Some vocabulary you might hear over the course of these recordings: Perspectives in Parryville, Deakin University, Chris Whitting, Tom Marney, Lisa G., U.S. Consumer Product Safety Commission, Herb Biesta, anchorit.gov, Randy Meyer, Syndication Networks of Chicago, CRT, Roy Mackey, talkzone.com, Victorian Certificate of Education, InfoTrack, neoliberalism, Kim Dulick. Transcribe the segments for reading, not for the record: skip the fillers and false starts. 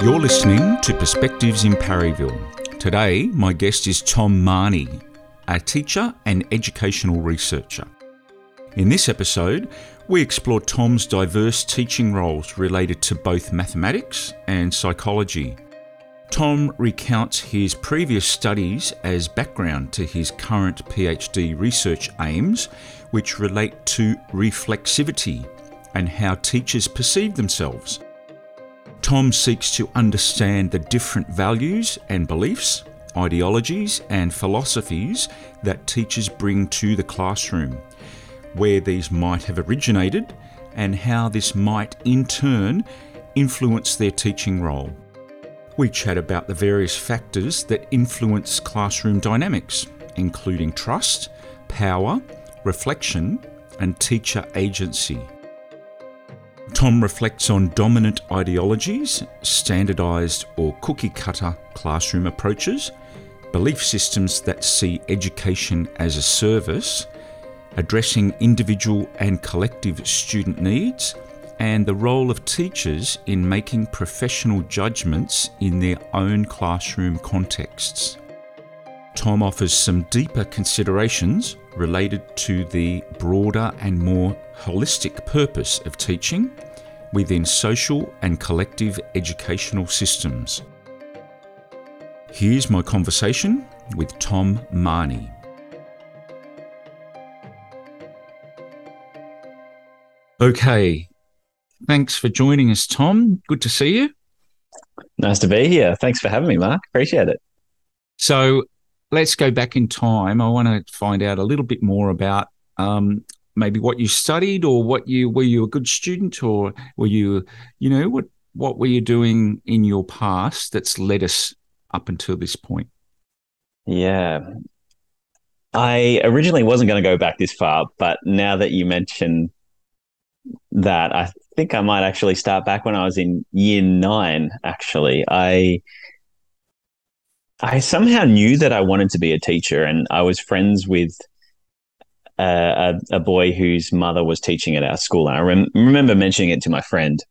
You're listening to Perspectives in Parryville. Today, my guest is Tom Marney, a teacher and educational researcher. In this episode, we explore Tom's diverse teaching roles related to both mathematics and psychology. Tom recounts his previous studies as background to his current PhD research aims, which relate to reflexivity and how teachers perceive themselves. Tom seeks to understand the different values and beliefs, ideologies and philosophies that teachers bring to the classroom, where these might have originated and how this might in turn influence their teaching role. We chat about the various factors that influence classroom dynamics, including trust, power, reflection and teacher agency. Tom reflects on dominant ideologies, standardised or cookie-cutter classroom approaches, belief systems that see education as a service, addressing individual and collective student needs, and the role of teachers in making professional judgments in their own classroom contexts. Tom offers some deeper considerations related to the broader and more holistic purpose of teaching within social and collective educational systems. Here's my conversation with Tom Marney. Okay, thanks for joining us, Tom. Good to see you. Nice to be here. Thanks for having me, Mark. Appreciate it. So let's go back in time. I want to find out a little bit more about maybe what you studied, or were you a good student, or were you, what were you doing in your past that's led us up until this point? Yeah. I originally wasn't going to go back this far, but now that you mention that, I think I might actually start back when I was in year 9, actually. I somehow knew that I wanted to be a teacher, and I was friends with a boy whose mother was teaching at our school. And I remember mentioning it to my friend.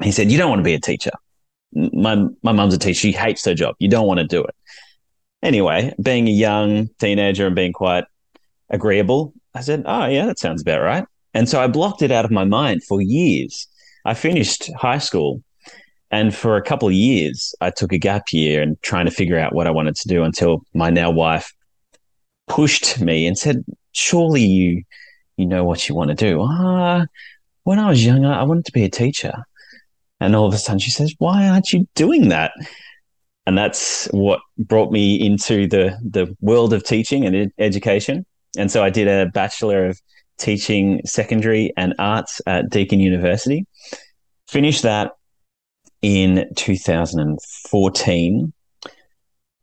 He said, "You don't want to be a teacher. My mum's a teacher. She hates her job. You don't want to do it." Anyway, being a young teenager and being quite agreeable, I said, "Oh, yeah, that sounds about right." And so I blocked it out of my mind for years. I finished high school, and for a couple of years, I took a gap year and trying to figure out what I wanted to do, until my now wife pushed me and said, "Surely you know what you want to do." When I was younger, I wanted to be a teacher. And all of a sudden she says, "Why aren't you doing that?" And that's what brought me into the world of teaching and education. And so I did a Bachelor of Teaching, Secondary and Arts at Deakin University. Finished that. In 2014,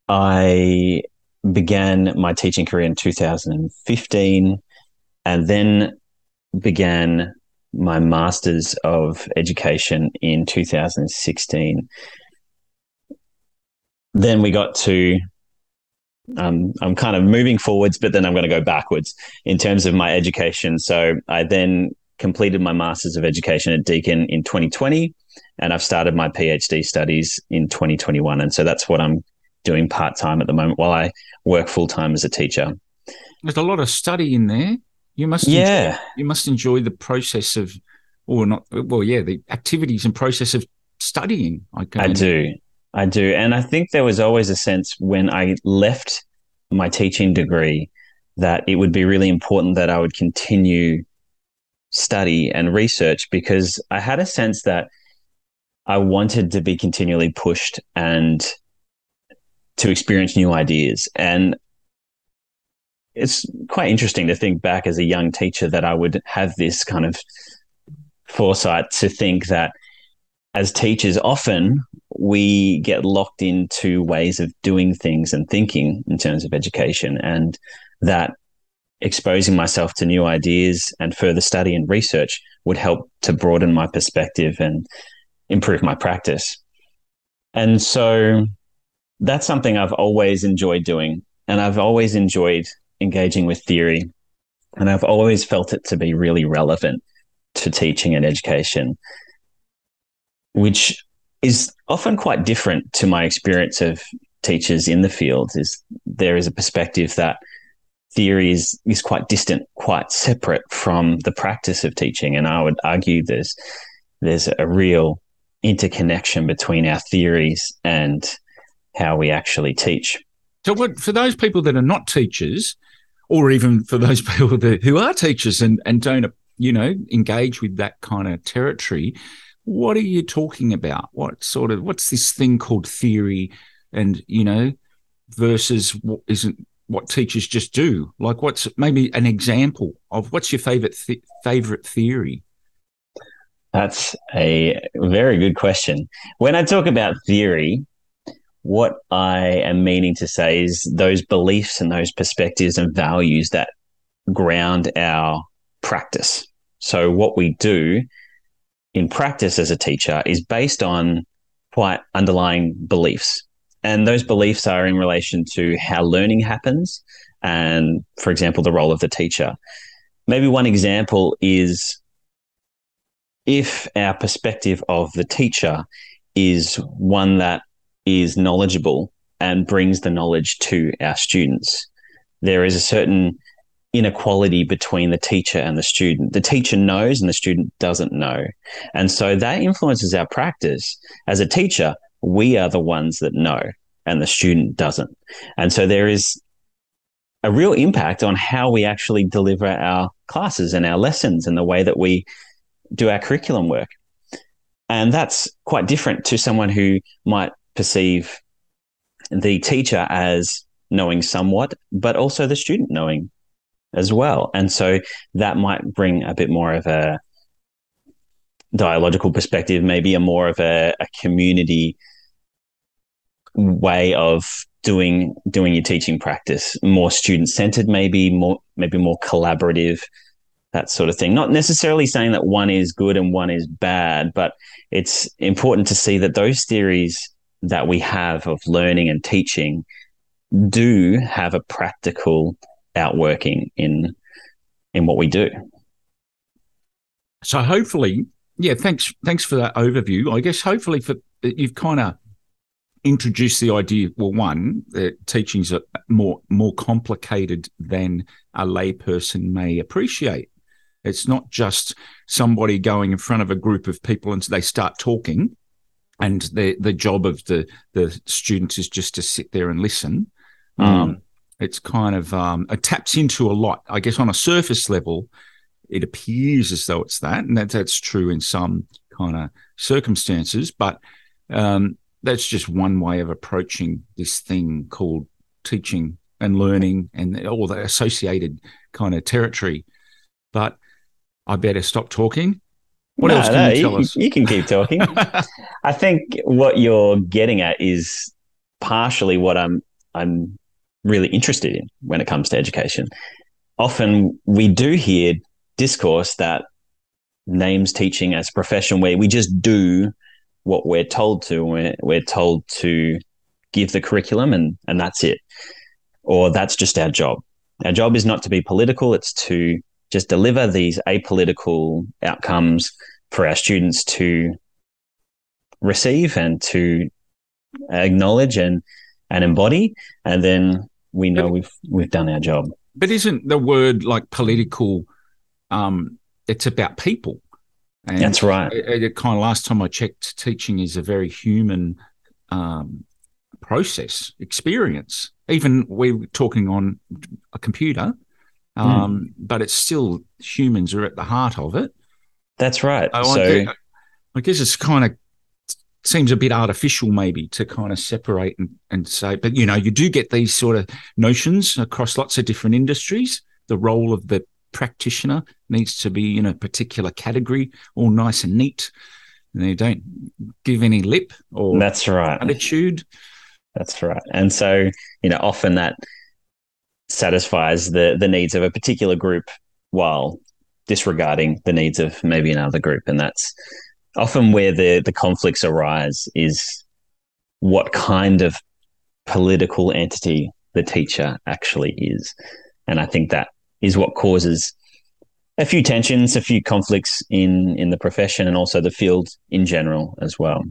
I began my teaching career in 2015, and then began my Masters of Education in 2016. Then we got to, I'm kind of moving forwards, but then I'm going to go backwards in terms of my education. So I then completed my Masters of Education at Deakin in 2020. And I've started my PhD studies in 2021. And so that's what I'm doing part-time at the moment, while I work full-time as a teacher. There's a lot of study in there. You must enjoy the process of, the activities and process of studying. I do. And I think there was always a sense when I left my teaching degree that it would be really important that I would continue study and research, because I had a sense that I wanted to be continually pushed and to experience new ideas. And it's quite interesting to think back as a young teacher that I would have this kind of foresight to think that as teachers, often we get locked into ways of doing things and thinking in terms of education, and that exposing myself to new ideas and further study and research would help to broaden my perspective and improve my practice. And so that's something I've always enjoyed doing. And I've always enjoyed engaging with theory, and I've always felt it to be really relevant to teaching and education, which is often quite different to my experience of teachers in the field. Is there is a perspective that theory is quite distant, quite separate from the practice of teaching. And I would argue there's a real interconnection between our theories and how we actually teach. So what, for those people that are not teachers, or even for those people who are teachers and don't, engage with that kind of territory, what are you talking about? What's this thing called theory and, versus what isn't, what teachers just do? Like, what's maybe an example of what's your favorite theory? That's a very good question. When I talk about theory, what I am meaning to say is those beliefs and those perspectives and values that ground our practice. So what we do in practice as a teacher is based on quite underlying beliefs. And those beliefs are in relation to how learning happens and, for example, the role of the teacher. Maybe one example is if our perspective of the teacher is one that is knowledgeable and brings the knowledge to our students, there is a certain inequality between the teacher and the student. The teacher knows and the student doesn't know. And so that influences our practice. As a teacher, we are the ones that know and the student doesn't. And so there is a real impact on how we actually deliver our classes and our lessons and the way that we do our curriculum work. And that's quite different to someone who might perceive the teacher as knowing somewhat, but also the student knowing as well. And so that might bring a bit more of a dialogical perspective, maybe a more of a community way of doing your teaching practice, more student-centered, maybe more collaborative, that sort of thing. Not necessarily saying that one is good and one is bad, but it's important to see that those theories that we have of learning and teaching do have a practical outworking in what we do. So hopefully, thanks for that overview. I guess hopefully you've kind of introduced the idea, well, one, that teaching's more complicated than a layperson may appreciate. It's not just somebody going in front of a group of people and they start talking and the job of the students is just to sit there and listen. It's kind of it taps into a lot. I guess on a surface level, it appears as though it's that, and that's true in some kind of circumstances. But that's just one way of approaching this thing called teaching and learning and all the associated kind of territory. But I better stop talking. What else can you tell us? You can keep talking. I think what you're getting at is partially what I'm really interested in when it comes to education. Often we do hear discourse that names teaching as a profession where we just do what we're told to. We're told to give the curriculum and that's it. Or that's just our job. Our job is not to be political. It's to just deliver these apolitical outcomes for our students to receive and to acknowledge and embody. And then we know we've done our job. But isn't the word like political, it's about people. And that's right. It kind of last time I checked, teaching is a very human process, experience. Even we're talking on a computer, but it's still humans are at the heart of it. That's right. I guess it's kind of seems a bit artificial maybe to kind of separate and say, but, you do get these sort of notions across lots of different industries. The role of the practitioner needs to be in a particular category, all nice and neat, and they don't give any lip or that's right attitude. That's right. And so, often that satisfies the needs of a particular group while disregarding the needs of maybe another group. And that's often where the conflicts arise, is what kind of political entity the teacher actually is. And I think that is what causes a few tensions, a few conflicts in the profession and also the field in general as well.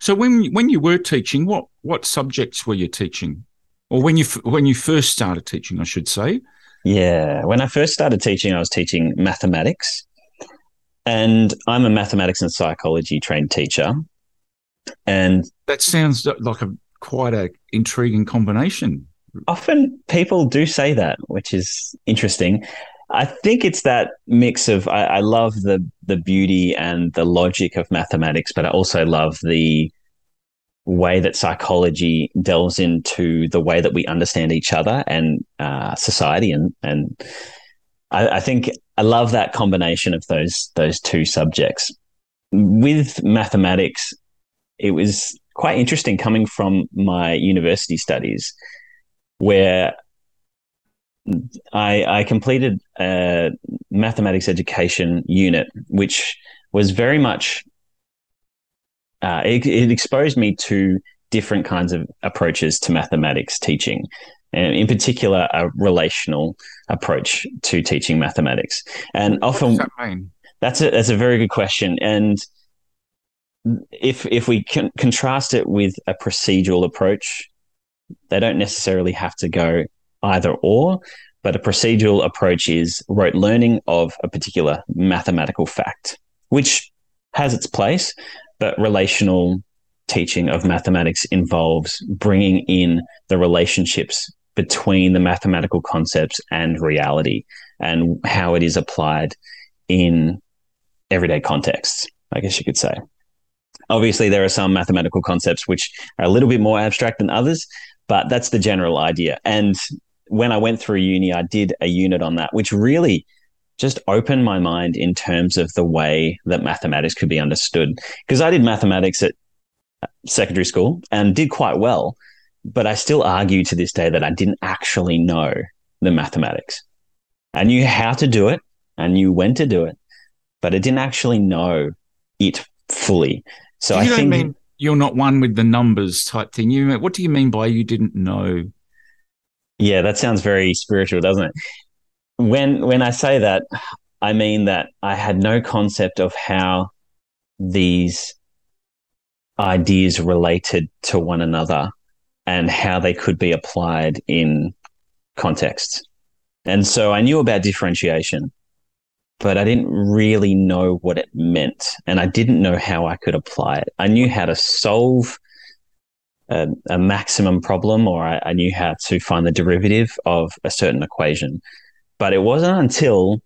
So when you were teaching, what subjects were you teaching? Or when you first started teaching, I should say. Yeah, when I first started teaching, I was teaching mathematics. And I'm a mathematics and psychology trained teacher. And that sounds like quite a intriguing combination. Often people do say that, which is interesting. I think it's that mix of I love the beauty and the logic of mathematics, but I also love the way that psychology delves into the way that we understand each other and society. And I think I love that combination of those two subjects. With mathematics, it was quite interesting coming from my university studies where I completed a mathematics education unit, which was very much it exposed me to different kinds of approaches to mathematics teaching, and in particular, a relational approach to teaching mathematics. And often, what does that mean? That's a very good question. And if we can contrast it with a procedural approach, they don't necessarily have to go either or, but a procedural approach is rote learning of a particular mathematical fact, which has its place, but relational teaching of mathematics involves bringing in the relationships between the mathematical concepts and reality and how it is applied in everyday contexts, I guess you could say. Obviously, there are some mathematical concepts which are a little bit more abstract than others, but that's the general idea. And when I went through uni, I did a unit on that, which really just opened my mind in terms of the way that mathematics could be understood. Because I did mathematics at secondary school and did quite well, but I still argue to this day that I didn't actually know the mathematics. I knew how to do it, I knew when to do it, but I didn't actually know it fully. So I think you're not one with the numbers type thing. What do you mean by you didn't know? Yeah, that sounds very spiritual, doesn't it? When I say that, I mean that I had no concept of how these ideas related to one another and how they could be applied in contexts. And so I knew about differentiation, but I didn't really know what it meant, and I didn't know how I could apply it. I knew how to solve a maximum problem, or I knew how to find the derivative of a certain equation. But it wasn't until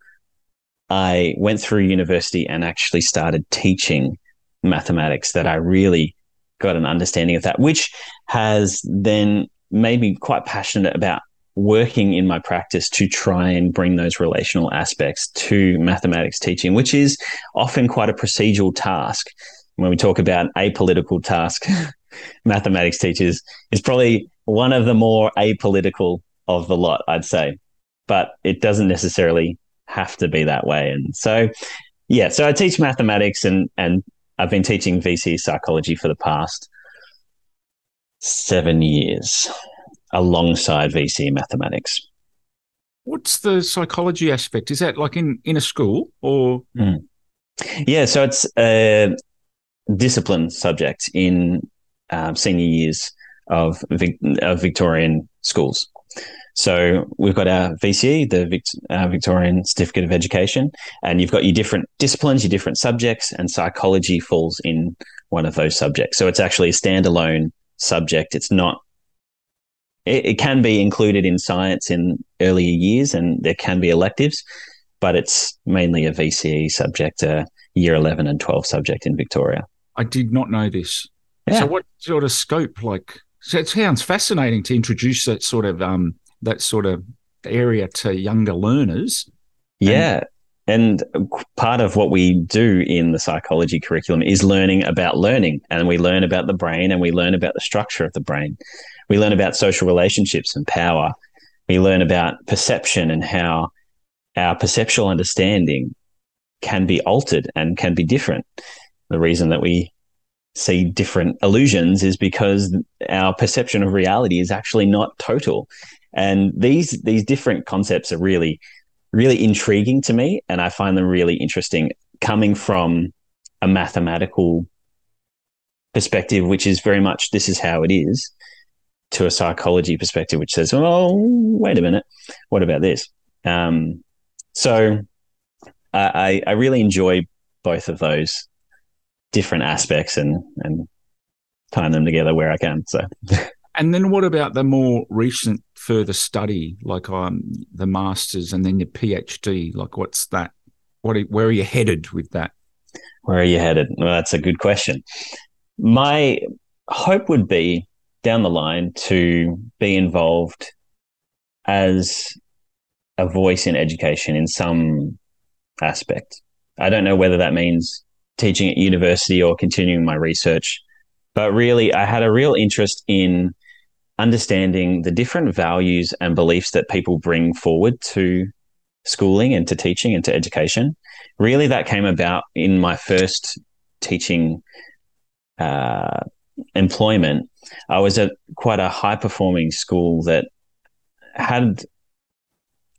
I went through university and actually started teaching mathematics that I really got an understanding of that, which has then made me quite passionate about working in my practice to try and bring those relational aspects to mathematics teaching, which is often quite a procedural task. When we talk about apolitical task, mathematics teachers is probably one of the more apolitical of the lot, I'd say. But it doesn't necessarily have to be that way. And so, yeah, so I teach mathematics and I've been teaching VCE psychology for the past 7 years alongside VCE mathematics. What's the psychology aspect? Is that like in a school or? Yeah, so it's a discipline subject in senior years of Victorian schools. So we've got our VCE, our Victorian Certificate of Education, and you've got your different disciplines, your different subjects, and psychology falls in one of those subjects. So it's actually a standalone subject. It's not. It can be included in science in earlier years, and there can be electives, but it's mainly a VCE subject, a year 11 and 12 subject in Victoria. I did not know this. Yeah. So what sort of scope, like? So it sounds fascinating to introduce that sort of area to younger learners. Yeah, and part of what we do in the psychology curriculum is learning about learning, and we learn about the brain, and we learn about the structure of the brain. We learn about social relationships and power. We learn about perception and how our perceptual understanding can be altered and can be different. The reason that we see different illusions is because our perception of reality is actually not total. And these different concepts are really, really intriguing to me, and I find them really interesting coming from a mathematical perspective, which is very much this is how it is, to a psychology perspective, which says, oh, wait a minute, what about this? So I really enjoy both of those different aspects and tying them together where I can. So, and then what about the more recent further study, like the master's and then your PhD? Like, what's that? Where are you headed with that? Where are you headed? Well, that's a good question. My hope would be down the line to be involved as a voice in education in some aspect. I don't know whether that means teaching at university or continuing my research, but really I had a real interest in understanding the different values and beliefs that people bring forward to schooling and to teaching and to education. Really, that came about in my first teaching employment. I was at quite a high-performing school that had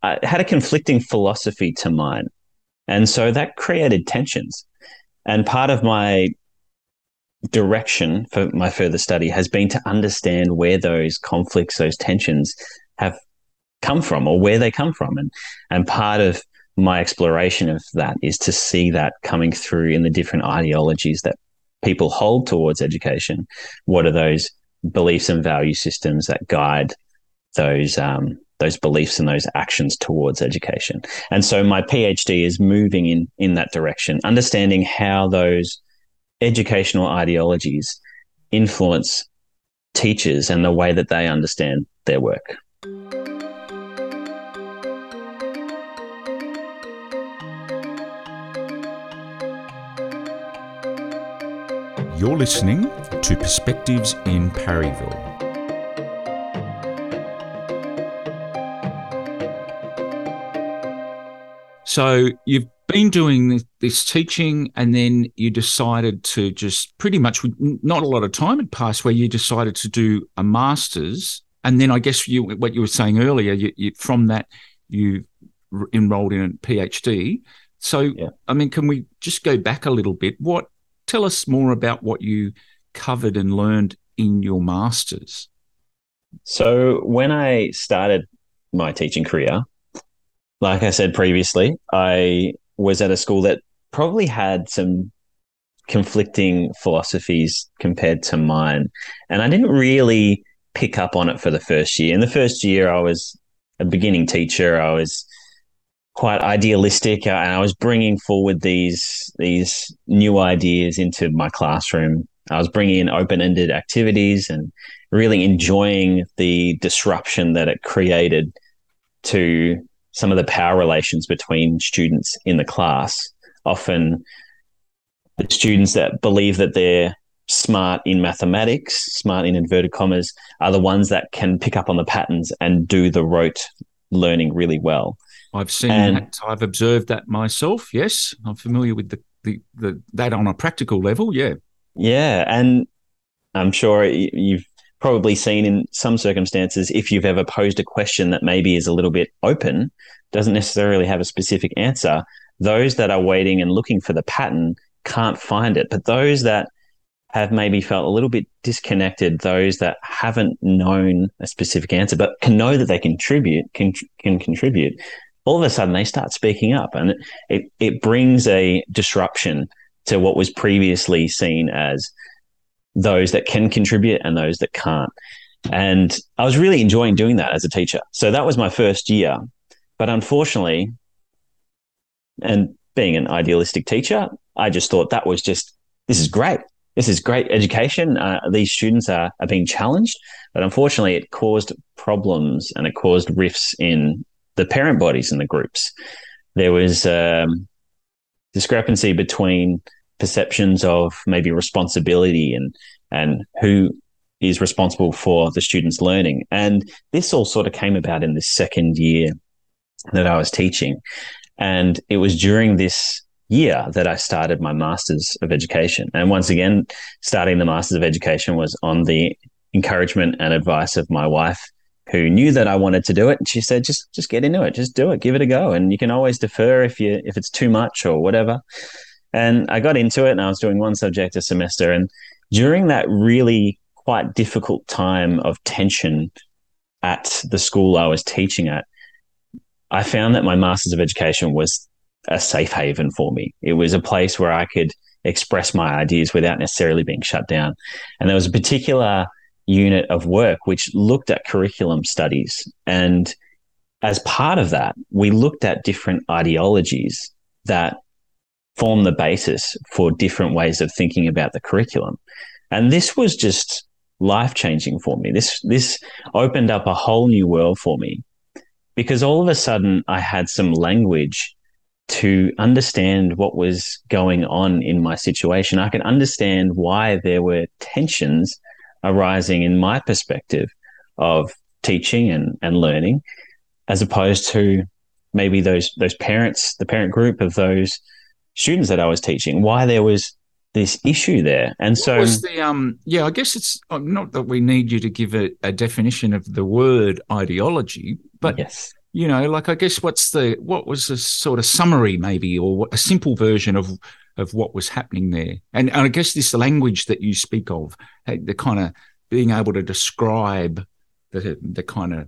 a conflicting philosophy to mine. And so that created tensions. And part of my direction for my further study has been to understand where those conflicts, those tensions have come from, or where they come from. And part of my exploration of that is to see that coming through in the different ideologies that people hold towards education. What are those beliefs and value systems that guide those beliefs and those actions towards education? And so my PhD is moving in that direction, understanding how those educational ideologies influence teachers and the way that they understand their work. You're listening to Perspectives in Parryville. So you've been doing this teaching, and then you decided to just pretty much, not a lot of time had passed, where you decided to do a master's. And then I guess what you were saying earlier, from that you enrolled in a PhD. So, yeah. I mean, can we just go back a little bit? Tell us more about what you covered and learned in your master's. So when I started my teaching career, like I said previously, I was at a school that probably had some conflicting philosophies compared to mine. And I didn't really pick up on it for the first year. In the first year, I was a beginning teacher. I was quite idealistic, and I was bringing forward these new ideas into my classroom. I was bringing in open-ended activities and really enjoying the disruption that it created to some of the power relations between students in the class. Often the students that believe that they're smart in mathematics, smart in inverted commas, are the ones that can pick up on the patterns and do the rote learning really well. I've seen that. I've observed that myself. Yes, I'm familiar with the that on a practical level. Yeah, yeah, and I'm sure you've probably seen in some circumstances, if you've ever posed a question that maybe is a little bit open, doesn't necessarily have a specific answer. Those that are waiting and looking for the pattern can't find it, but those that have maybe felt a little bit disconnected, those that haven't known a specific answer but can know that they can contribute. All of a sudden, they start speaking up, and it brings a disruption to what was previously seen as those that can contribute and those that can't. And I was really enjoying doing that as a teacher. So that was my first year. But unfortunately, and being an idealistic teacher, I just thought that was this is great. This is great education. These students are being challenged. But unfortunately, it caused problems and it caused rifts in the parent bodies and the groups. There was discrepancy between perceptions of maybe responsibility and who is responsible for the students' learning. And this all sort of came about in the second year that I was teaching. And it was during this year that I started my Masters of Education. And once again, starting the Masters of Education was on the encouragement and advice of my wife, who knew that I wanted to do it. And she said, just get into it, just do it, give it a go. And you can always defer if it's too much or whatever. And I got into it, and I was doing one subject a semester. And during that really quite difficult time of tension at the school I was teaching at, I found that my Masters of Education was a safe haven for me. It was a place where I could express my ideas without necessarily being shut down. And there was a particular unit of work which looked at curriculum studies. And as part of that, we looked at different ideologies that form the basis for different ways of thinking about the curriculum. And this was just life-changing for me. This opened up a whole new world for me, because all of a sudden I had some language to understand what was going on in my situation. I could understand why there were tensions arising in my perspective of teaching and learning, as opposed to maybe those parents, the parent group of those students that I was teaching, why there was this issue there. And so, I guess it's not that we need you to give a definition of the word ideology, but yes. You know, like, I guess what was a sort of summary maybe, or a simple version of what was happening there. And I guess this language that you speak of, the kind of being able to describe the kind of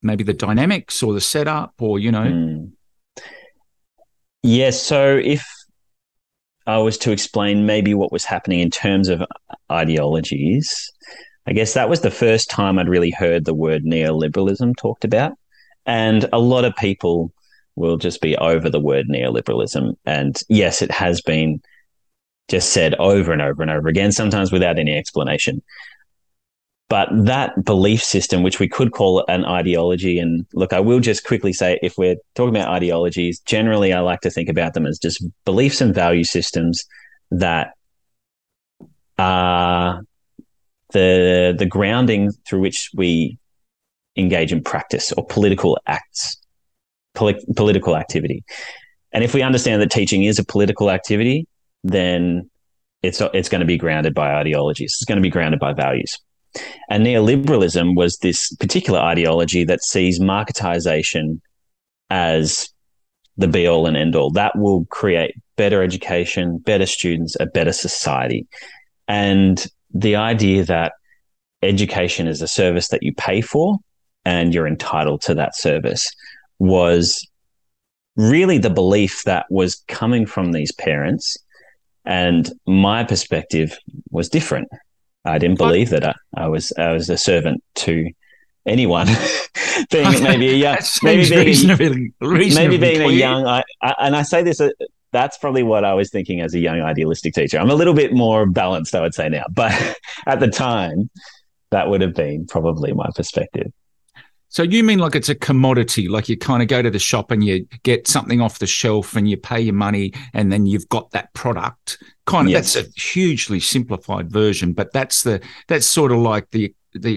maybe the dynamics or the setup, or, you know. Yes. So if I was to explain maybe what was happening in terms of ideologies, I guess that was the first time I'd really heard the word neoliberalism talked about. And a lot of people will just be over the word neoliberalism. And yes, it has been just said over and over and over again, sometimes without any explanation. But that belief system, which we could call an ideology, and look, I will just quickly say, if we're talking about ideologies, generally I like to think about them as just beliefs and value systems that are the grounding through which we engage in practice or political activity. And if we understand that teaching is a political activity, then it's going to be grounded by ideologies. It's going to be grounded by values. And neoliberalism was this particular ideology that sees marketization as the be-all and end-all. That will create better education, better students, a better society. And the idea that education is a service that you pay for, and you're entitled to that service, was really the belief that was coming from these parents. And my perspective was different. I didn't believe that I was a servant to anyone. And I say this, that's probably what I was thinking as a young idealistic teacher. I'm a little bit more balanced, I would say now, but at the time, that would have been probably my perspective. So you mean like it's a commodity, like you kind of go to the shop and you get something off the shelf and you pay your money and then you've got that product. Kind of, yes. That's a hugely simplified version, but that's sort of like the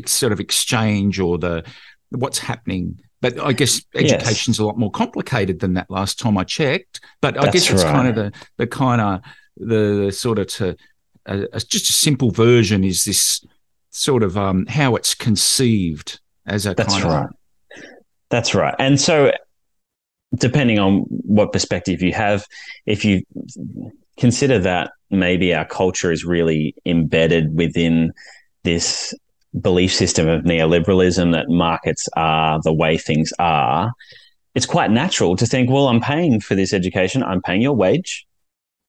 sort of exchange or the what's happening. But I guess education's a lot more complicated than that last time I checked. But I guess it's right. Kind of the sort of just a simple version is this sort of how it's conceived. That's right. And so, depending on what perspective you have, if you consider that maybe our culture is really embedded within this belief system of neoliberalism, that markets are the way things are, it's quite natural to think, well, I'm paying for this education, I'm paying your wage.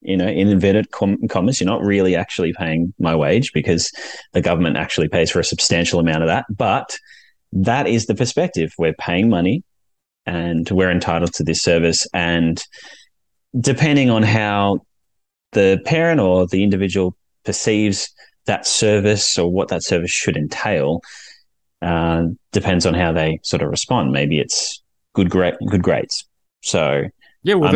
You know, in inverted commas, you're not really actually paying my wage, because the government actually pays for a substantial amount of that. But that is the perspective. We're paying money and we're entitled to this service. And depending on how the parent or the individual perceives that service or what that service should entail, depends on how they sort of respond. Maybe it's good grades. So, yeah, well,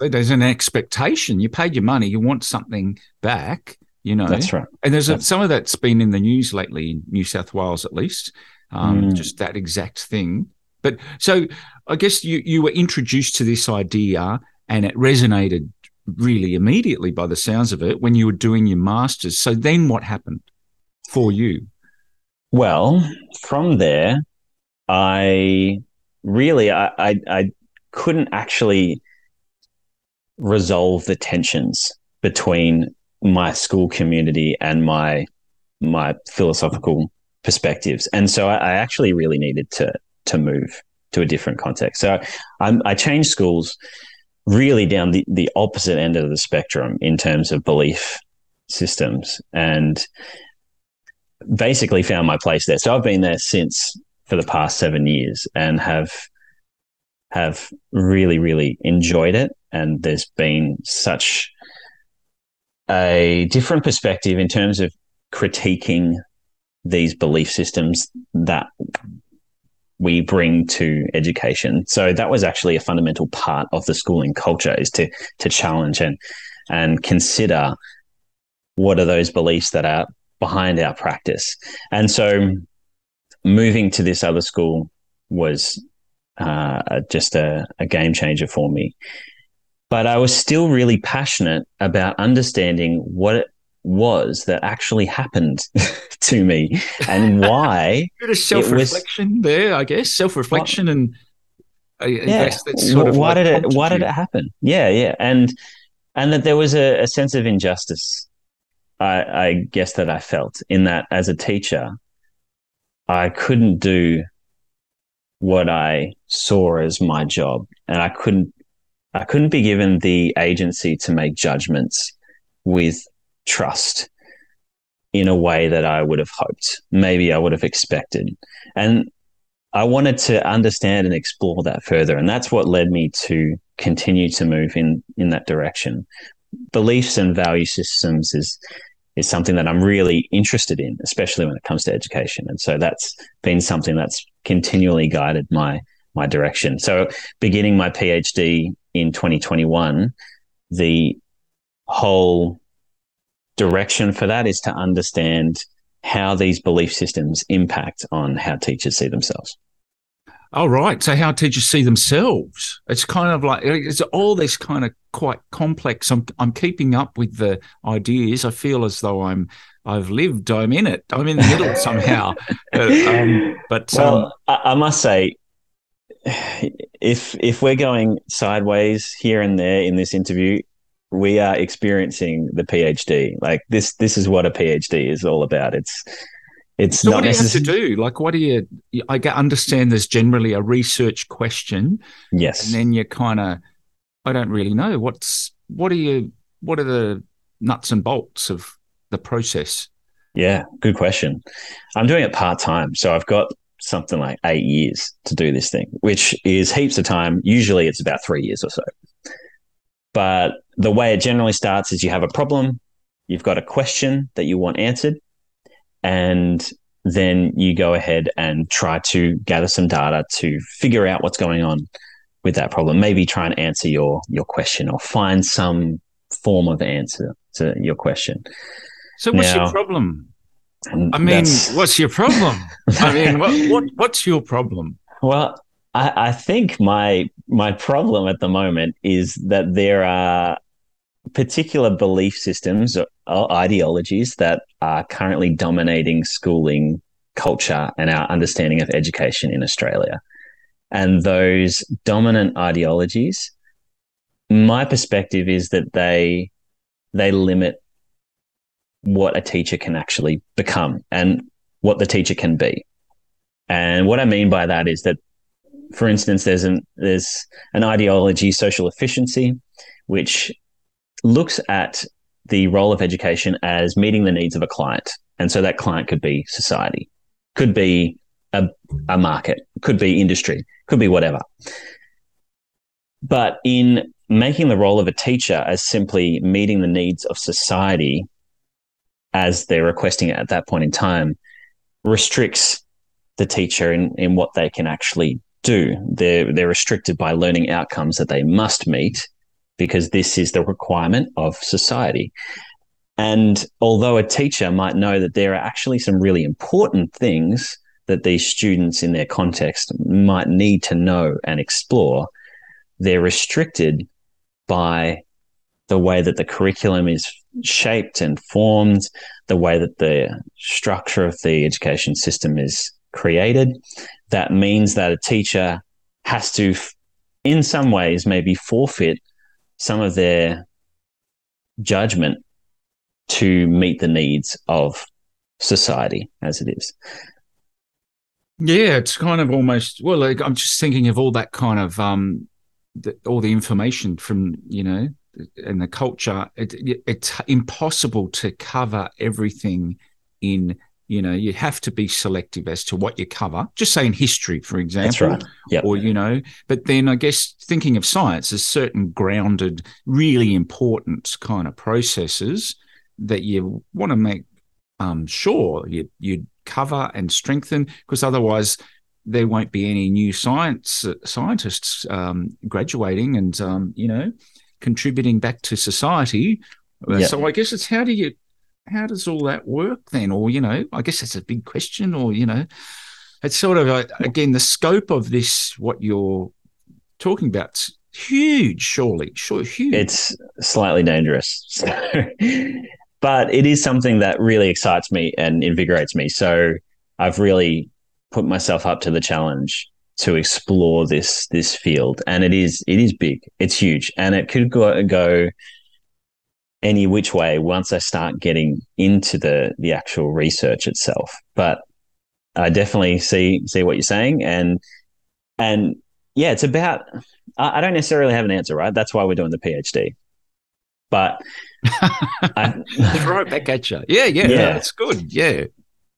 there's an expectation. You paid your money, you want something back, you know. That's right. And there's some of that's been in the news lately, in New South Wales at least. Just that exact thing. But so I guess you were introduced to this idea and it resonated really immediately by the sounds of it when you were doing your master's. So then what happened for you? Well, from there, I couldn't actually resolve the tensions between my school community and my philosophical perspectives. And so I actually really needed to move to a different context. So I changed schools really down the opposite end of the spectrum in terms of belief systems, and basically found my place there. So I've been there since for the past 7 years and have really, really enjoyed it. And there's been such a different perspective in terms of critiquing these belief systems that we bring to education. So that was actually a fundamental part of the schooling culture, is to challenge and consider what are those beliefs that are behind our practice. And so moving to this other school was just a game changer for me. But I was still really passionate about understanding what it was that actually happened to me and why. A bit of self-reflection there, I guess. Self-reflection, well, and yeah. Why did it happen? Yeah. And that there was a sense of injustice, I guess, that I felt, in that as a teacher, I couldn't do what I saw as my job, and I couldn't be given the agency to make judgments with trust in a way that I would have hoped, maybe I would have expected. And I wanted to understand and explore that further. And that's what led me to continue to move in that direction. Beliefs and value systems is something that I'm really interested in, especially when it comes to education. And so that's been something that's continually guided my direction. So beginning my PhD in 2021, the whole direction for that is to understand how these belief systems impact on how teachers see themselves. Oh, right. So how teachers see themselves. It's kind of like, it's all this kind of quite complex. I'm keeping up with the ideas. I feel as though I've lived, I'm in it. I'm in the middle somehow. I must say, if we're going sideways here and there in this interview, we are experiencing the PhD. Like this is what a PhD is all about. It's so not necessary to do. Like, what do you? I understand there's generally a research question. Yes, and then you kind of, I don't really know what are the nuts and bolts of the process? Yeah, good question. I'm doing it part time, so I've got something like 8 years to do this thing, which is heaps of time. Usually, it's about 3 years or so. But the way it generally starts is you have a problem, you've got a question that you want answered, and then you go ahead and try to gather some data to figure out what's going on with that problem. Maybe try and answer your question or find some form of answer to your question. So what's your problem? I mean, what's your problem? I mean, what's your problem? Well, I think my problem at the moment is that there are particular belief systems or ideologies that are currently dominating schooling culture and our understanding of education in Australia. And those dominant ideologies, my perspective is that they limit what a teacher can actually become and what the teacher can be. And what I mean by that is that, for instance, there's an ideology, social efficiency, which looks at the role of education as meeting the needs of a client. And so that client could be society, could be a market, could be industry, could be whatever. But in making the role of a teacher as simply meeting the needs of society as they're requesting it at that point in time restricts the teacher in what they can actually do. They're restricted by learning outcomes that they must meet because this is the requirement of society. And although a teacher might know that there are actually some really important things that these students in their context might need to know and explore, they're restricted by the way that the curriculum is shaped and formed, the way that the structure of the education system is created. That means that a teacher has to, in some ways, maybe forfeit some of their judgment to meet the needs of society as it is. Yeah, it's kind of almost, well, like, I'm just thinking of all that kind of all the information from, you know, and the culture. It's impossible to cover everything in, you know, you have to be selective as to what you cover. Just say in history, for example. That's right. Yep. Or, you know, but then I guess thinking of science as certain grounded, really important kind of processes that you want to make sure you cover and strengthen, because otherwise there won't be any new scientists graduating and, you know, contributing back to society. Yep. So I guess it's how does all that work then? Or, you know, I guess that's a big question. Or, you know, it's sort of, again, the scope of this, what you're talking about, is huge, surely. Sure, huge. It's slightly dangerous. So, but it is something that really excites me and invigorates me. So I've really put myself up to the challenge to explore this field. And it is big. It's huge. And it could go any which way once I start getting into the actual research itself. But I definitely see what you're saying. And yeah, it's about, I don't necessarily have an answer, right? That's why we're doing the PhD. But right back at you. Yeah, it's good. Yeah.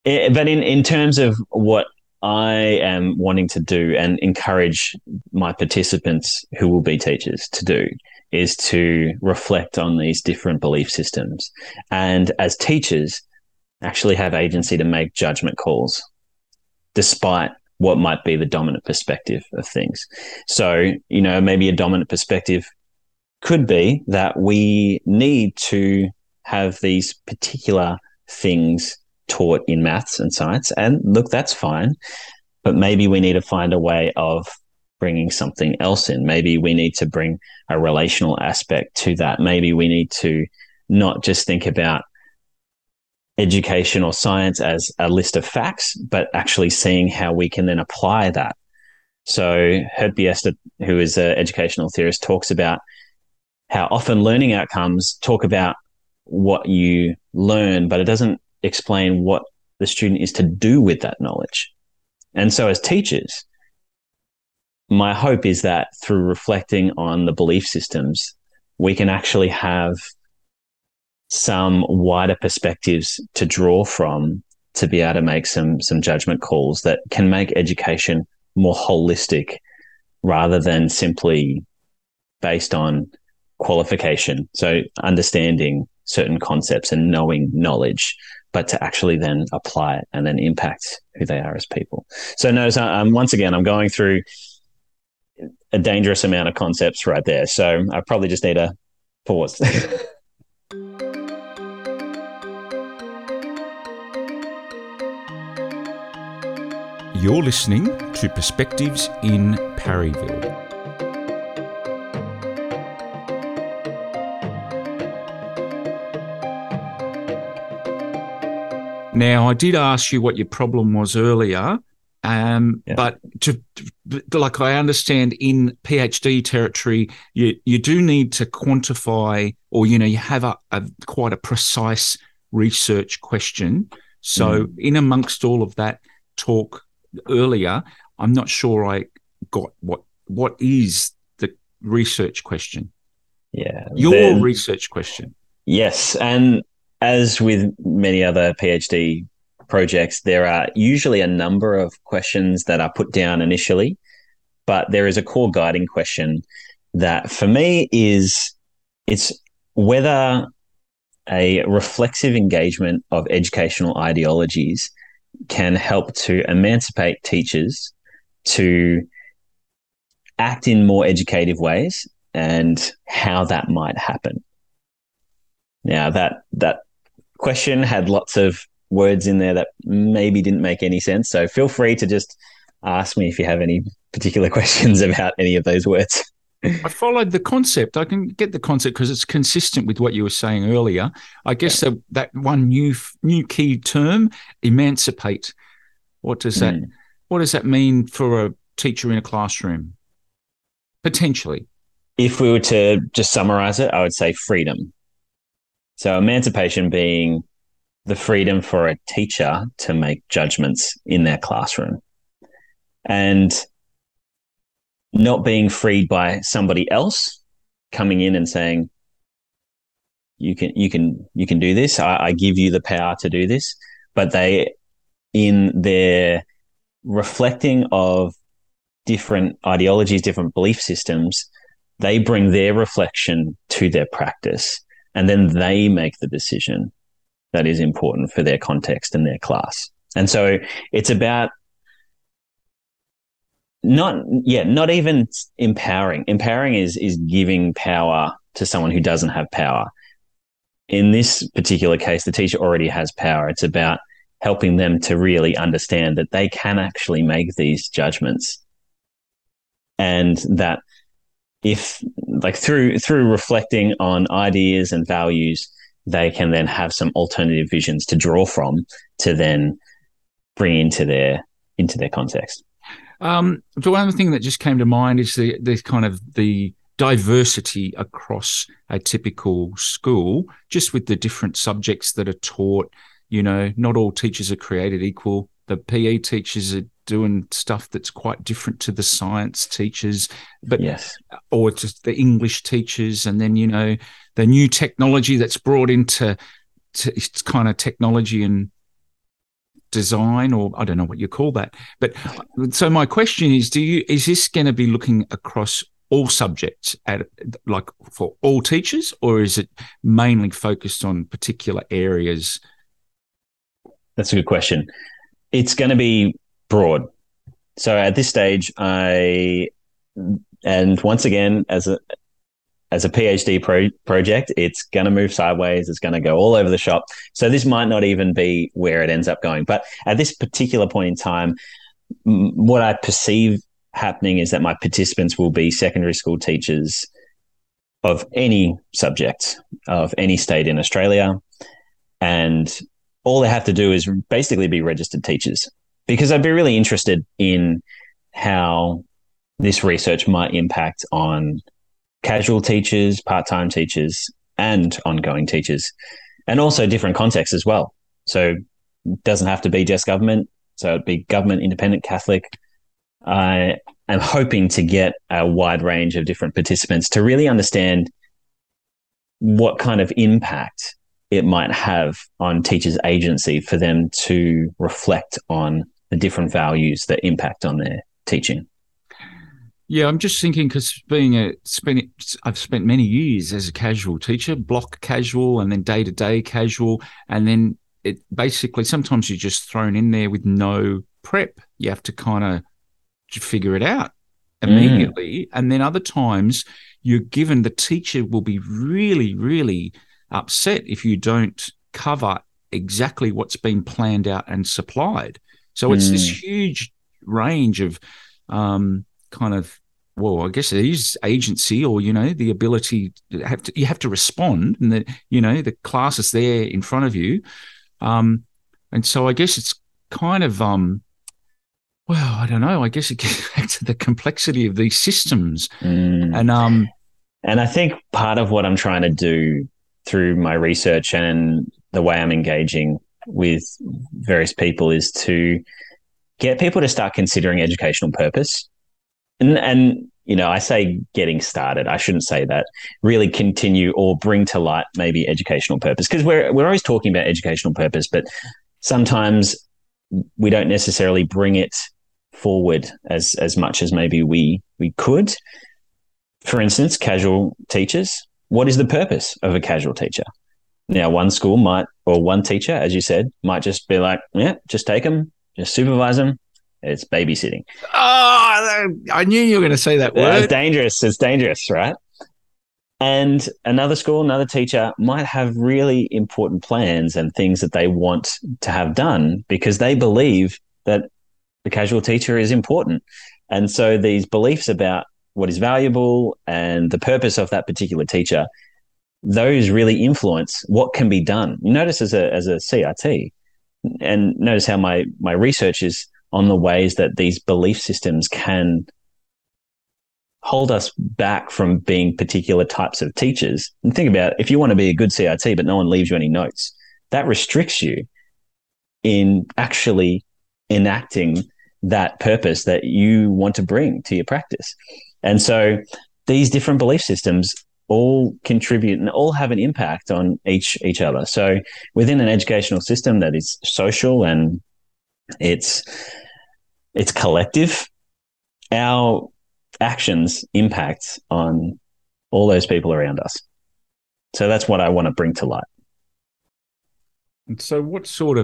But in terms of what I am wanting to do and encourage my participants who will be teachers to do is to reflect on these different belief systems, and as teachers actually have agency to make judgment calls despite what might be the dominant perspective of things. So, you know, maybe a dominant perspective could be that we need to have these particular things taught in maths and science, and look, that's fine, but maybe we need to find a way of bringing something else in. Maybe we need to bring a relational aspect to that. Maybe we need to not just think about education or science as a list of facts, but actually seeing how we can then apply that. So Herb Biesta, who is an educational theorist, talks about how often learning outcomes talk about what you learn, but it doesn't explain what the student is to do with that knowledge. And so as teachers, my hope is that through reflecting on the belief systems, we can actually have some wider perspectives to draw from to be able to make some judgment calls that can make education more holistic rather than simply based on qualification, so understanding certain concepts and knowing knowledge, but to actually then apply it and then impact who they are as people. So notice, once again, I'm going through a dangerous amount of concepts right there. So I probably just need a pause. You're listening to Perspectives in Parryville. Now, I did ask you what your problem was earlier, but to like I understand in PhD territory, you do need to quantify, or, you know, you have a quite a precise research question. So in amongst all of that talk earlier, I'm not sure I got what is the research question. Yeah. Your research question. Yes, and as with many other PhD projects, there are usually a number of questions that are put down initially, but there is a core guiding question that for me it's whether a reflexive engagement of educational ideologies can help to emancipate teachers to act in more educative ways and how that might happen. Now, that question had lots of words in there that maybe didn't make any sense. So feel free to just ask me if you have any particular questions about any of those words. I followed the concept. I can get the concept because it's consistent with what you were saying earlier. I guess that one new key term, emancipate. What does that mean for a teacher in a classroom? Potentially. If we were to just summarize it, I would say freedom. So emancipation being the freedom for a teacher to make judgments in their classroom and not being freed by somebody else coming in and saying, you can do this. I give you the power to do this, but they, in their reflecting of different ideologies, different belief systems, they bring their reflection to their practice, and then they make the decision that is important for their context and their class. And so it's about not even empowering. Empowering is giving power to someone who doesn't have power. In this particular case, the teacher already has power. It's about helping them to really understand that they can actually make these judgments, and that if, like, through reflecting on ideas and values, they can then have some alternative visions to draw from to then bring into their context. The one thing that just came to mind is the kind of the diversity across a typical school, just with the different subjects that are taught. You know, not all teachers are created equal. The PE teachers are doing stuff that's quite different to the science teachers, but yes, or just the English teachers, and then, you know, the new technology that's brought into its kind of technology and design, or I don't know what you call that. But so my question is, is this going to be looking across all subjects at, like, for all teachers, or is it mainly focused on particular areas? That's a good question. It's going to be broad. So at this stage, once again, as a PhD project, it's going to move sideways. It's going to go all over the shop. So this might not even be where it ends up going. But at this particular point in time, what I perceive happening is that my participants will be secondary school teachers of any subject, of any state in Australia. And all they have to do is basically be registered teachers, because I'd be really interested in how this research might impact on casual teachers, part-time teachers, and ongoing teachers, and also different contexts as well. So it doesn't have to be just government. So it'd be government, independent, Catholic. I am hoping to get a wide range of different participants to really understand what kind of impact it might have on teachers' agency for them to reflect on the different values that impact on their teaching. Yeah, I'm just thinking, because I've spent many years as a casual teacher, block casual and then day-to-day casual, and then it basically sometimes you're just thrown in there with no prep. You have to kind of figure it out immediately. And then other times you're given, the teacher will be really, really upset if you don't cover exactly what's been planned out and supplied. So it's this huge range of I guess it is agency, or, you know, the ability to you have to respond, and the, you know, the class is there in front of you. And so I guess it's kind of, I don't know, I guess it gets back to the complexity of these systems. And I think part of what I'm trying to do through my research and the way I'm engaging with various people is to get people to start considering educational purpose. And you know, I say getting started. I shouldn't say that. Really continue or bring to light maybe educational purpose, because we're always talking about educational purpose, but sometimes we don't necessarily bring it forward as much as maybe we could. For instance, casual teachers. What is the purpose of a casual teacher? Now, one school might, or one teacher, as you said, might just be like, yeah, just take them, just supervise them. It's babysitting. Oh, I knew you were going to say that word. It's dangerous. It's dangerous, right? And another school, another teacher might have really important plans and things that they want to have done because they believe that the casual teacher is important. And so these beliefs about what is valuable, and the purpose of that particular teacher, those really influence what can be done. You notice as a CRT, and notice how my research is on the ways that these belief systems can hold us back from being particular types of teachers. And think about, if you want to be a good CRT, but no one leaves you any notes, that restricts you in actually enacting that purpose that you want to bring to your practice. And so these different belief systems all contribute and all have an impact on each other. So within an educational system that is social and it's collective, our actions impact on all those people around us. So that's what I want to bring to light. And so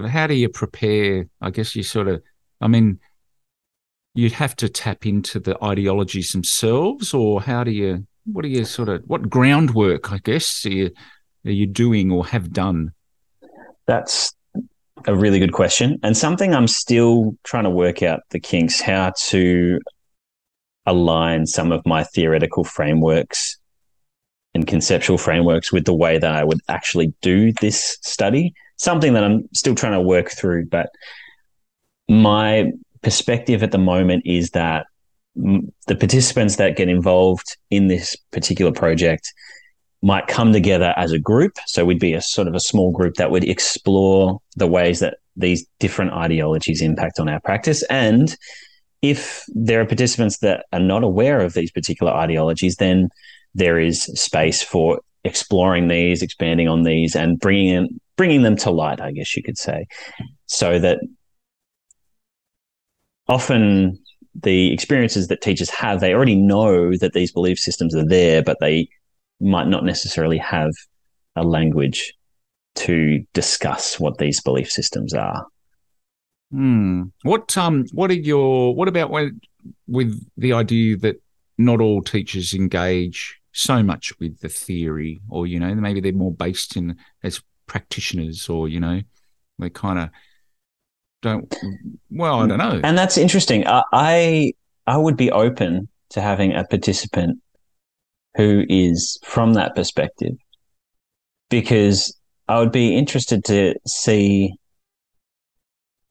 how do you prepare, I guess you'd have to tap into the ideologies themselves, or what groundwork, I guess, are you doing or have done? That's a really good question, and something I'm still trying to work out the kinks, how to align some of my theoretical frameworks and conceptual frameworks with the way that I would actually do this study. Something that I'm still trying to work through, but my perspective at the moment is that the participants that get involved in this particular project might come together as a group. So we'd be a sort of a small group that would explore the ways that these different ideologies impact on our practice. And if there are participants that are not aware of these particular ideologies, then there is space for exploring these, expanding on these, and bringing them to light, I guess you could say, so that often the experiences that teachers have, they already know that these belief systems are there, but they might not necessarily have a language to discuss what these belief systems are. What about with the idea that not all teachers engage so much with the theory, or maybe they're more based in as practitioners, or they kind of don't. Well, I don't know. And that's interesting. I would be open to having a participant who is from that perspective, because I would be interested to see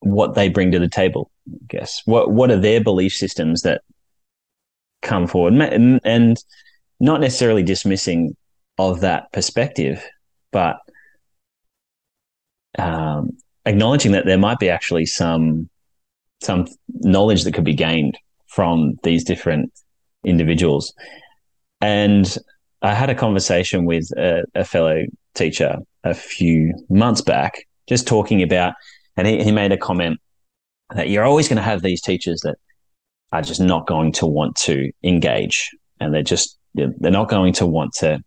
what they bring to the table, I guess. What are their belief systems that come forward? And not necessarily dismissing of that perspective, but acknowledging that there might be actually some knowledge that could be gained from these different individuals. And I had a conversation with a fellow teacher a few months back, just talking about, and he made a comment that you're always going to have these teachers that are just not going to want to engage, and they're not going to want to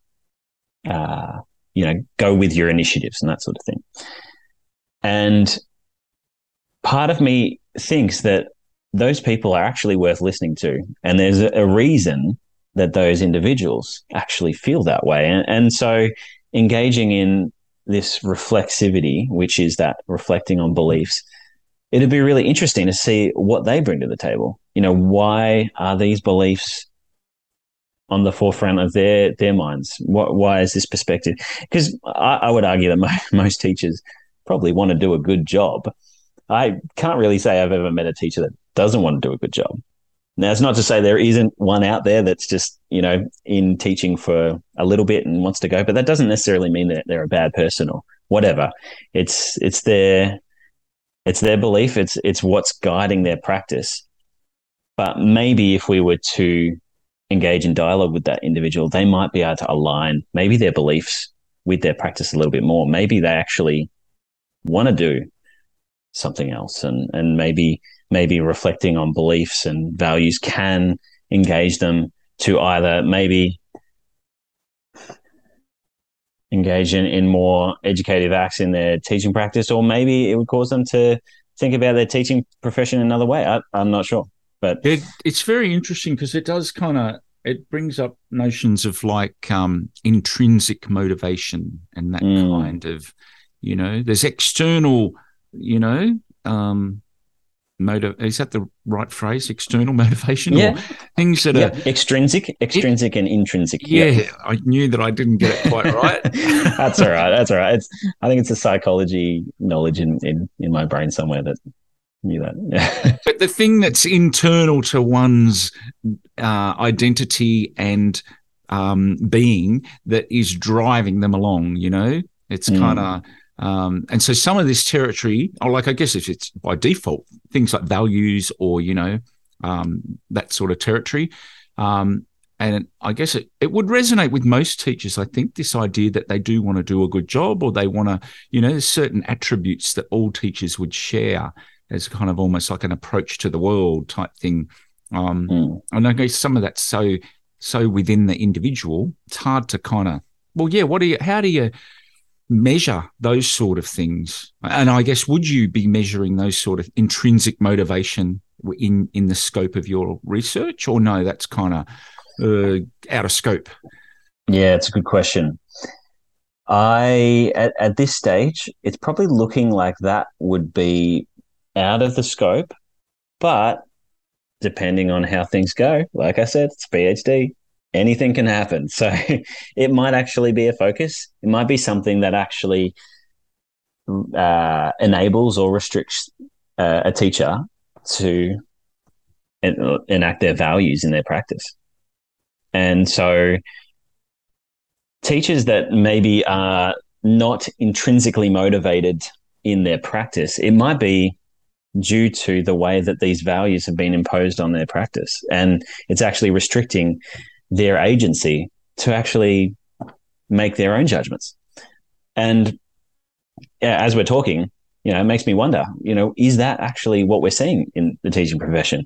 go with your initiatives and that sort of thing. And part of me thinks that those people are actually worth listening to, and there's a reason that those individuals actually feel that way. And so engaging in this reflexivity, which is that reflecting on beliefs, it'd be really interesting to see what they bring to the table. Why are these beliefs on the forefront of their minds? Why is this perspective? Because I would argue that most teachers probably want to do a good job. I can't really say I've ever met a teacher that doesn't want to do a good job. Now, it's not to say there isn't one out there that's just, in teaching for a little bit and wants to go, but that doesn't necessarily mean that they're a bad person or whatever. It's their belief. It's what's guiding their practice. But maybe if we were to engage in dialogue with that individual, they might be able to align maybe their beliefs with their practice a little bit more. Maybe they actually want to do something else, and maybe reflecting on beliefs and values can engage them to either maybe engage in more educative acts in their teaching practice, or maybe it would cause them to think about their teaching profession another way. I'm not sure. But it's very interesting, because it does it brings up notions of intrinsic motivation and that kind of, there's external, is that the right phrase, external motivation? Yeah. Or things that are extrinsic and intrinsic. Yeah, yeah, I knew that I didn't get it quite right. That's all right. That's all right. I think it's a psychology knowledge in my brain somewhere that knew that. But the thing that's internal to one's identity and being that is driving them along, you know, it's kind of... and so some of this territory, I guess if it's by default, things like values or, you know, that sort of territory. And I guess it would resonate with most teachers, I think, this idea that they do want to do a good job, or they want to, you know, there's certain attributes that all teachers would share as kind of almost like an approach to the world type thing. And I guess some of that's so within the individual, it's hard to kind of, how do you measure those sort of things? And I guess, would you be measuring those sort of intrinsic motivation in the scope of your research, or no, that's kind of out of scope? Yeah, it's a good question. At this stage, it's probably looking like that would be out of the scope, but depending on how things go, like I said, it's PhD. Anything can happen. So it might actually be a focus. It might be something that actually enables or restricts a teacher to enact their values in their practice. And so teachers that maybe are not intrinsically motivated in their practice, it might be due to the way that these values have been imposed on their practice. And it's actually restricting their agency to actually make their own judgments. And as we're talking, you know, it makes me wonder, you know, is that actually what we're seeing in the teaching profession?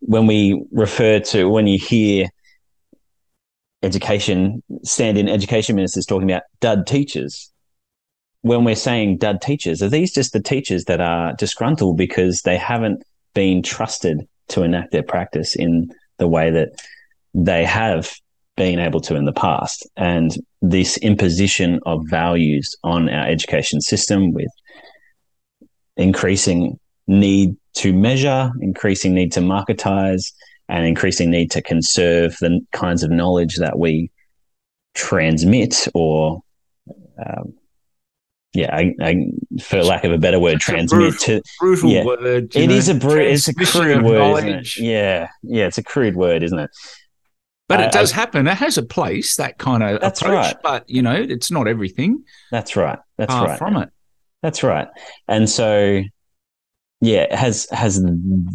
When you hear stand-in education ministers talking about dud teachers, when we're saying dud teachers, are these just the teachers that are disgruntled because they haven't been trusted to enact their practice in the way that they have been able to in the past? And this imposition of values on our education system, with increasing need to measure, increasing need to marketize, and increasing need to conserve the kinds of knowledge that we transmit, or for lack of a better word, brutal word. It's a crude word, isn't it? Yeah, it's a crude word, isn't it? But it does happen. It has a place, that kind of approach, right. But, you know, it's not everything. That's right. That's right. From it. That's right. And so, yeah, has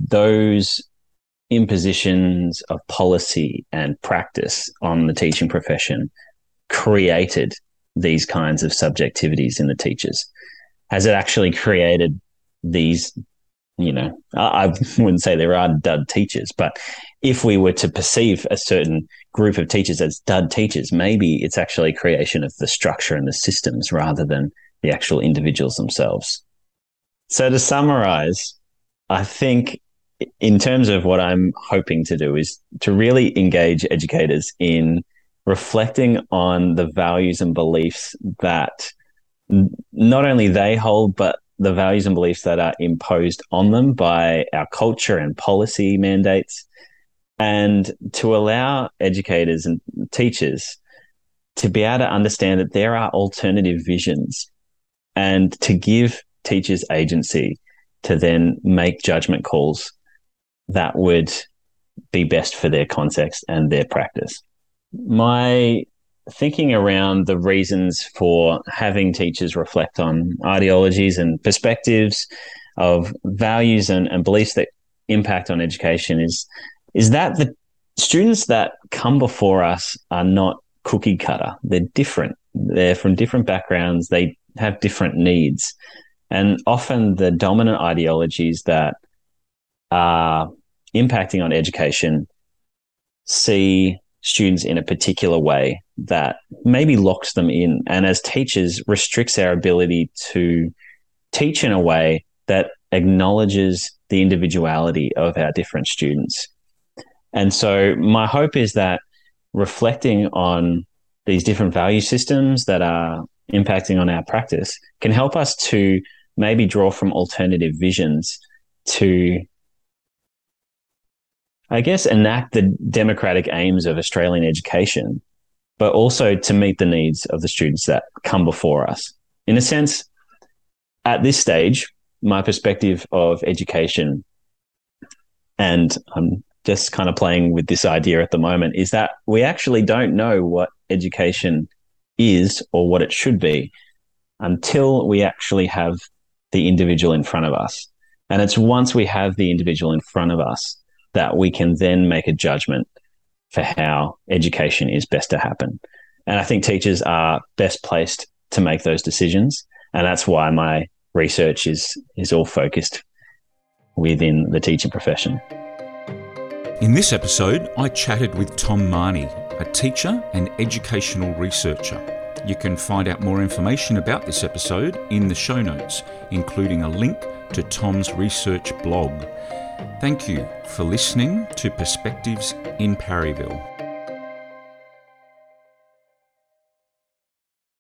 those impositions of policy and practice on the teaching profession created these kinds of subjectivities in the teachers? Has it actually created these, you know, I wouldn't say there are dud teachers, but if we were to perceive a certain group of teachers as dud teachers, maybe it's actually a creation of the structure and the systems rather than the actual individuals themselves. So to summarize, I think in terms of what I'm hoping to do is to really engage educators in reflecting on the values and beliefs that not only they hold, but the values and beliefs that are imposed on them by our culture and policy mandates, and to allow educators and teachers to be able to understand that there are alternative visions, and to give teachers agency to then make judgment calls that would be best for their context and their practice. My thinking around the reasons for having teachers reflect on ideologies and perspectives of values and beliefs that impact on education is that the students that come before us are not cookie cutter. They're different. They're from different backgrounds. They have different needs. And often the dominant ideologies that are impacting on education see students in a particular way that maybe locks them in, and as teachers restricts our ability to teach in a way that acknowledges the individuality of our different students. And so my hope is that reflecting on these different value systems that are impacting on our practice can help us to maybe draw from alternative visions to, I guess, enact the democratic aims of Australian education, but also to meet the needs of the students that come before us. In a sense, at this stage, my perspective of education, and I'm just kind of playing with this idea at the moment, is that we actually don't know what education is or what it should be until we actually have the individual in front of us. And it's once we have the individual in front of us that we can then make a judgment for how education is best to happen. And I think teachers are best placed to make those decisions. And that's why my research is all focused within the teacher profession. In this episode, I chatted with Tom Marney, a teacher and educational researcher. You can find out more information about this episode in the show notes, including a link to Tom's research blog. Thank you for listening to Perspectives in Parryville.